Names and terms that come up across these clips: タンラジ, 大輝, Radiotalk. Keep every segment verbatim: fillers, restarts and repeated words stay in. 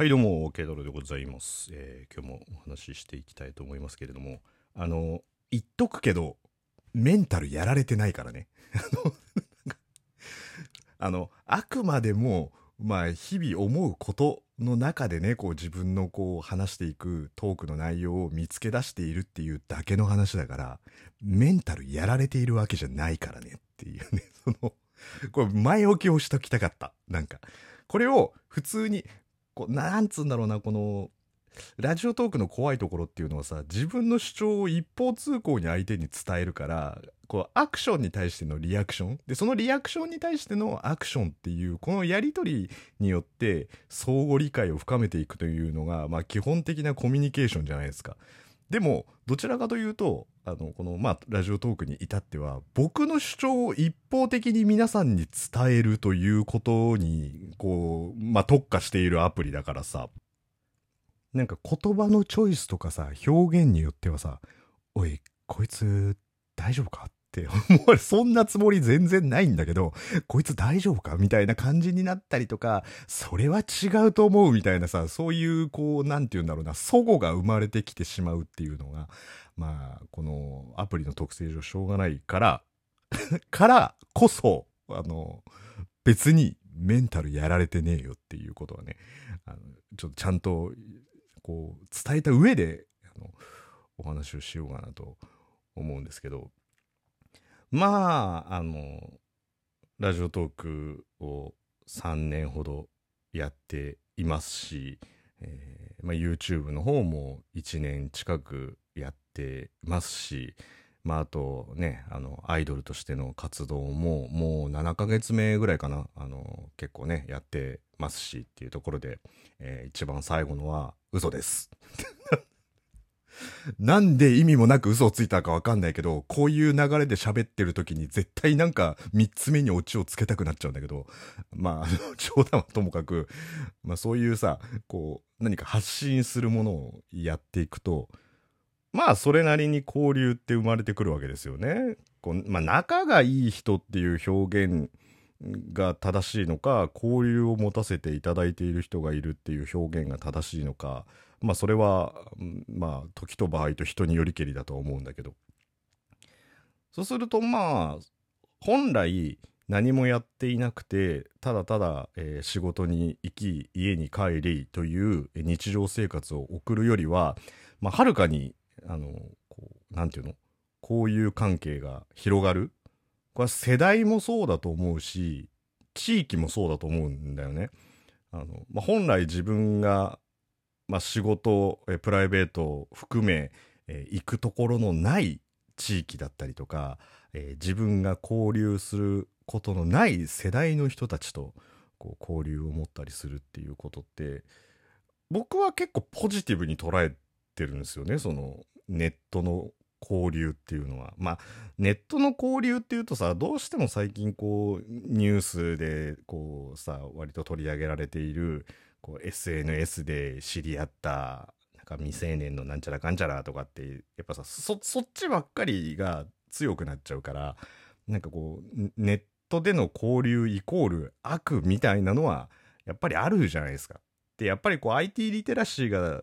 はいどうも、ケイタロウでございます、えー、今日もお話ししていきたいと思いますけれども、あの言っとくけどメンタルやられてないからねあのあくまでもまあ日々思うことの中でね、こう自分のこう話していくトークの内容を見つけ出しているっていうだけの話だから、メンタルやられているわけじゃないからねっていうね、そのこれ前置きをしときたかった。なんかこれを普通になんつうんだろうな、このラジオトークの怖いところっていうのはさ、自分の主張を一方通行に相手に伝えるから、こうアクションに対してのリアクションで、そのリアクションに対してのアクションっていうこのやり取りによって相互理解を深めていくというのが、まあ、基本的なコミュニケーションじゃないですか。でもどちらかというと、あのこの、まあ、ラジオトークに至っては僕の主張を一方的に皆さんに伝えるということにこう、まあ、特化しているアプリだからさ、なんか言葉のチョイスとかさ、表現によってはさ、おいこいつ大丈夫かって思われ、そんなつもり全然ないんだけど、こいつ大丈夫かみたいな感じになったりとか、それは違うと思うみたいなさ、そういうこうなんていうんだろうな、齟齬が生まれてきてしまうっていうのが、まあこのアプリの特性上しょうがないからからこそ、あの別にメンタルやられてねえよっていうことはね、あのちょっとちゃんとこう伝えた上であのお話をしようかなと思うんですけど、まああのラジオトークをさんねんほどやっていますし、えーまあ、YouTube の方もいちねん近くやってますし、まあ、あとね、あのアイドルとしての活動ももうななかげつめぐらいかな、あの結構ねやってますしっていうところで、えー、一番最後のは嘘ですなんで意味もなく嘘をついたかわかんないけど、こういう流れで喋ってる時に絶対なんかみっつめにオチをつけたくなっちゃうんだけど、まあ冗談はともかく、まあ、そういうさ、こう何か発信するものをやっていくと、まあそれなりに交流って生まれてくるわけですよね。こう、まあ、仲がいい人っていう表現が正しいのか、交流を持たせていただいている人がいるっていう表現が正しいのか、まあそれはまあ時と場合と人によりけりだと思うんだけど、そうするとまあ本来何もやっていなくて、ただただ、えー、仕事に行き家に帰りという日常生活を送るよりは、まあはるかにあのこうなんていうの、交友関係が広がる。これ世代もそうだと思うし、地域もそうだと思うんだよね。あの、まあ、本来自分が、まあ、仕事、えプライベートを含め、えー、行くところのない地域だったりとか、えー、自分が交流することのない世代の人たちとこう交流を持ったりするっていうことって、僕は結構ポジティブに捉えてるんですよね、そのネットの交流っていうのは。まあネットの交流っていうとさ、どうしても最近こうニュースでこうさ割と取り上げられている、こう エスエヌエス で知り合ったなんか未成年のなんちゃらかんちゃらとかって、やっぱさ そ, そっちばっかりが強くなっちゃうから、なんかこうネットでの交流イコール悪みたいなのはやっぱりあるじゃないですか。でやっぱりこう アイティー リテラシーが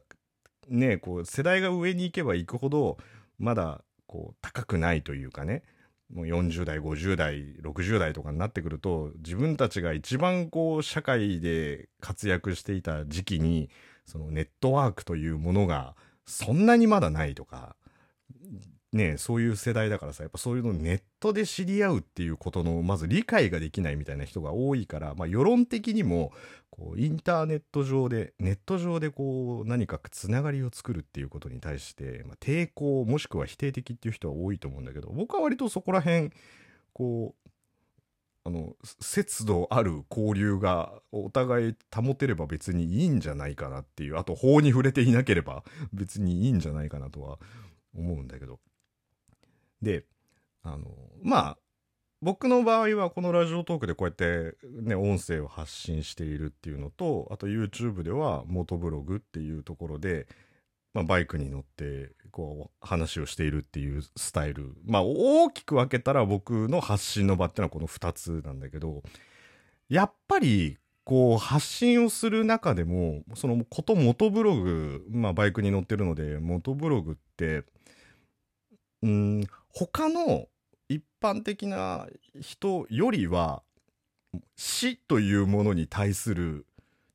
ね、こう世代が上に行けば行くほどまだこう高くないというかね、もうよんじゅうだいごじゅうだいろくじゅうだいとかになってくると、自分たちが一番こう社会で活躍していた時期に、そのネットワークというものがそんなにまだないとかね、そういう世代だからさ、やっぱそういうのネットで知り合うっていうことのまず理解ができないみたいな人が多いから、まあ、世論的にもこうインターネット上でネット上でこう何かつながりを作るっていうことに対して、まあ、抵抗もしくは否定的っていう人は多いと思うんだけど、僕は割とそこら辺こうあの節度ある交流がお互い保てれば別にいいんじゃないかなっていう、あと法に触れていなければ別にいいんじゃないかなとは思うんだけど。であのまあ僕の場合はこのラジオトークでこうやってね音声を発信しているっていうのと、あと YouTube では元ブログっていうところで、まあ、バイクに乗ってこう話をしているっていうスタイル、まあ大きく分けたら僕の発信の場ってのはこのふたつなんだけど、やっぱりこう発信をする中でも、そのこと元ブログ、まあ、バイクに乗ってるので元ブログってうーん他の一般的な人よりは死というものに対する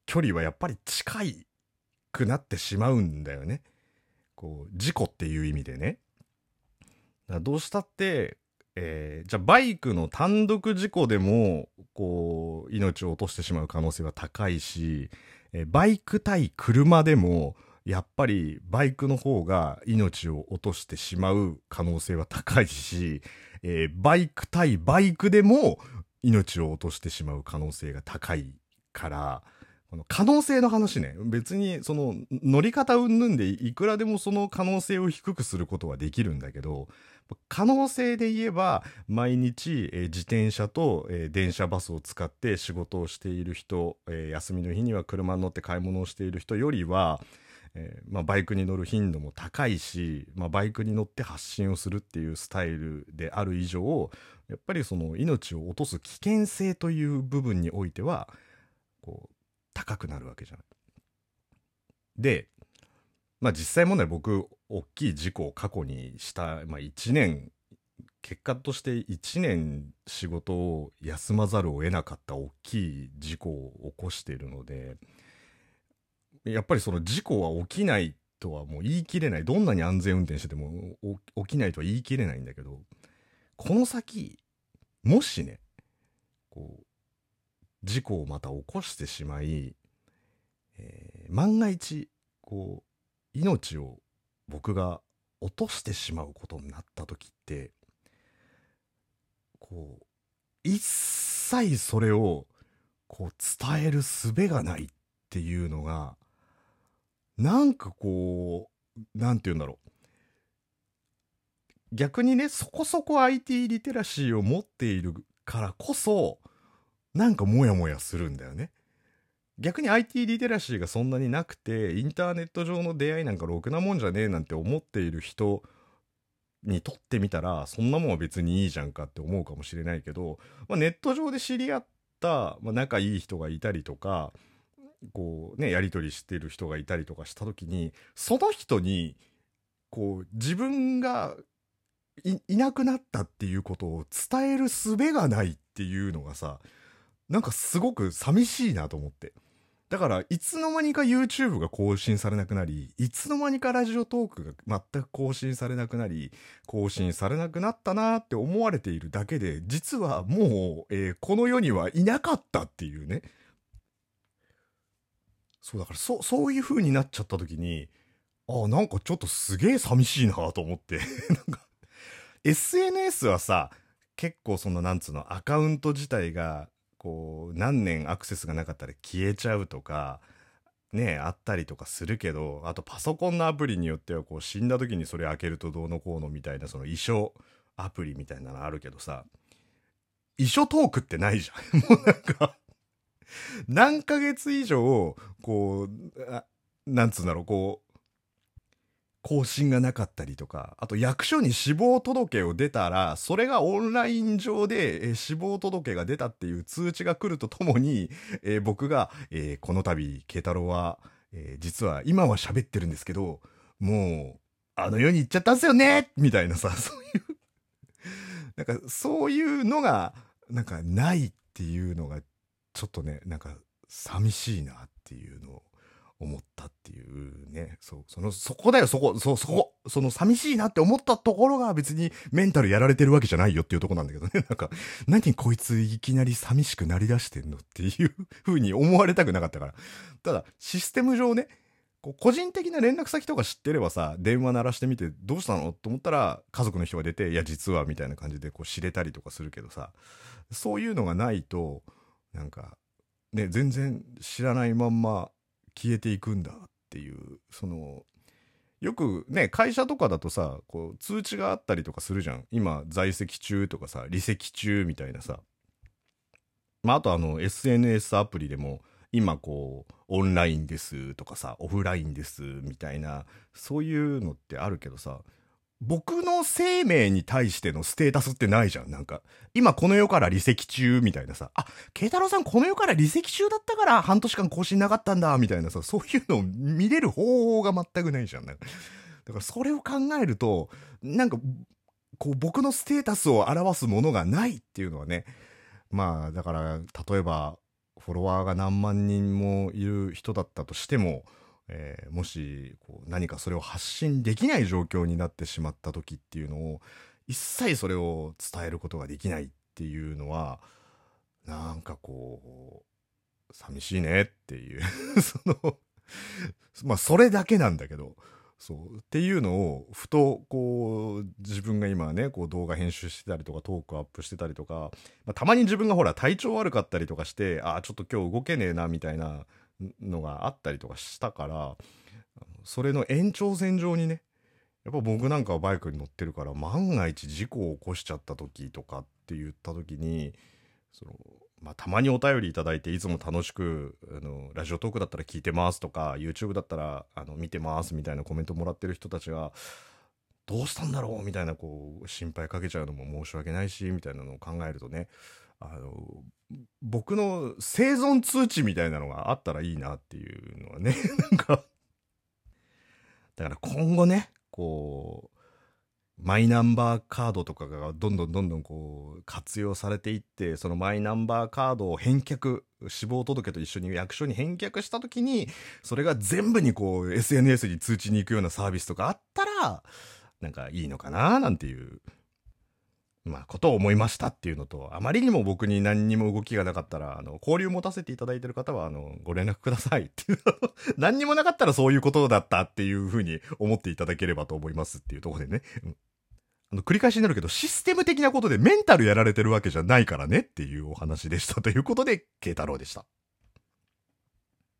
距離はやっぱり近くなってしまうんだよね。こう事故っていう意味でね。だからどうしたって、えー、じゃあバイクの単独事故でもこう命を落としてしまう可能性は高いし、えー、バイク対車でもやっぱりバイクの方が命を落としてしまう可能性は高いし、えー、バイク対バイクでも命を落としてしまう可能性が高いから、この可能性の話ね、別にその乗り方云々でいくらでもその可能性を低くすることはできるんだけど、可能性で言えば毎日、えー、自転車と、えー、電車バスを使って仕事をしている人、えー、休みの日には車に乗って買い物をしている人よりは、えーまあ、バイクに乗る頻度も高いし、まあ、バイクに乗って発信をするっていうスタイルである以上、やっぱりその命を落とす危険性という部分においてはこう高くなるわけじゃない。で、まあ、実際問題僕大きい事故を過去にした、まあ、いちねん結果としていちねん仕事を休まざるを得なかった大きい事故を起こしているので、やっぱりその事故は起きないとはもう言い切れない。どんなに安全運転してても起きないとは言い切れないんだけど、この先もしねこう事故をまた起こしてしまい、えー、万が一こう命を僕が落としてしまうことになった時って、こう一切それをこう伝える術がないっていうのが、なんかこうなんて言うんだろう、逆にねそこそこ アイティー リテラシーを持っているからこそなんかモヤモヤするんだよね。逆に アイティー リテラシーがそんなになくてインターネット上の出会いなんかろくなもんじゃねえなんて思っている人にとってみたら、そんなもんは別にいいじゃんかって思うかもしれないけど、まあ、ネット上で知り合った、まあ、仲いい人がいたりとかこうねやり取りしてる人がいたりとかした時に、その人にこう自分が い, いなくなったっていうことを伝える術がないっていうのがさ、なんかすごく寂しいなと思って、だからいつの間にか YouTube が更新されなくなり、いつの間にかラジオトークが全く更新されなくなり、更新されなくなったなーって思われているだけで、実はもう、えー、この世にはいなかったっていうね。そうだから そ, そういう風になっちゃった時に、ああなんかちょっとすげえ寂しいなと思ってなんか エスエヌエス はさ結構そのなんつうのアカウント自体がこう何年アクセスがなかったら消えちゃうとかねあったりとかするけど、あとパソコンのアプリによってはこう死んだ時にそれ開けるとどうのこうのみたいな、その遺書アプリみたいなのあるけどさ、遺書トークってないじゃんもうなんか何ヶ月以上こうなんつうんだろうこう更新がなかったりとか、あと役所に死亡届を出たらそれがオンライン上で、えー、死亡届が出たっていう通知が来るとともに、えー、僕が、えー、この度慶太郎は、えー、実は今は喋ってるんですけどもうあの世に行っちゃったんすよねみたいなさ、そういうなんかそういうのがなんかないっていうのがちょっとねなんか寂しいなっていうのを思ったっていうね。そう、その、そこだよ、そこ、そ、そこ、その寂しいなって思ったところが別にメンタルやられてるわけじゃないよっていうとこなんだけどね。なんか、何こいついきなり寂しくなりだしてんのっていう風に思われたくなかったから。ただ、システム上ね、こう個人的な連絡先とか知ってればさ、電話鳴らしてみてどうしたのと思ったら家族の人が出て、いや実はみたいな感じでこう知れたりとかするけどさ、そういうのがないと、なんか、ね、全然知らないまんま、消えていくんだっていう、そのよくね会社とかだとさこう通知があったりとかするじゃん、今在籍中とかさ離席中みたいなさ、まあ、あとあの エスエヌエス アプリでも今こうオンラインですとかさオフラインですみたいなそういうのってあるけどさ、僕の生命に対してのステータスってないじゃん。なんか今この世から離席中みたいなさ、あ、慶太郎さんこの世から離席中だったから半年間更新なかったんだみたいなさ、そういうのを見れる方法が全くないじゃん。だからそれを考えるとなんかこう僕のステータスを表すものがないっていうのはね、まあだから例えばフォロワーが何万人もいる人だったとしても、えー、もしこう何かそれを発信できない状況になってしまった時っていうのを一切それを伝えることができないっていうのはなんかこう寂しいねっていうそのまあそれだけなんだけど、そうっていうのをふとこう自分が今ねこう動画編集してたりとかトークアップしてたりとか、まあ、たまに自分がほら体調悪かったりとかして、あーちょっと今日動けねえなみたいなのがあったりとかしたから、それの延長線上にねやっぱ僕なんかはバイクに乗ってるから、万が一事故を起こしちゃった時とかって言った時にその、まあ、たまにお便りいただいていつも楽しくあのラジオトークだったら聞いてますとか YouTube だったらあの見てますみたいなコメントもらってる人たちがどうしたんだろうみたいなこう心配かけちゃうのも申し訳ないしみたいなのを考えるとね、あの僕の生存通知みたいなのがあったらいいなっていうのはねなんかだから今後ねこうマイナンバーカードとかがどんどんどんどんこう活用されていって、そのマイナンバーカードを返却、死亡届と一緒に役所に返却した時にそれが全部にこう エスエヌエス に通知に行くようなサービスとかあったらなんかいいのかななんていうまあ、ことを思いましたっていうのと、あまりにも僕に何にも動きがなかったら、あの、交流持たせていただいてる方は、あの、ご連絡くださいっていう何にもなかったらそういうことだったっていうふうに思っていただければと思いますっていうところでね。うん、あの繰り返しになるけど、システム的なことでメンタルやられてるわけじゃないからねっていうお話でしたということで、慶太郎でした。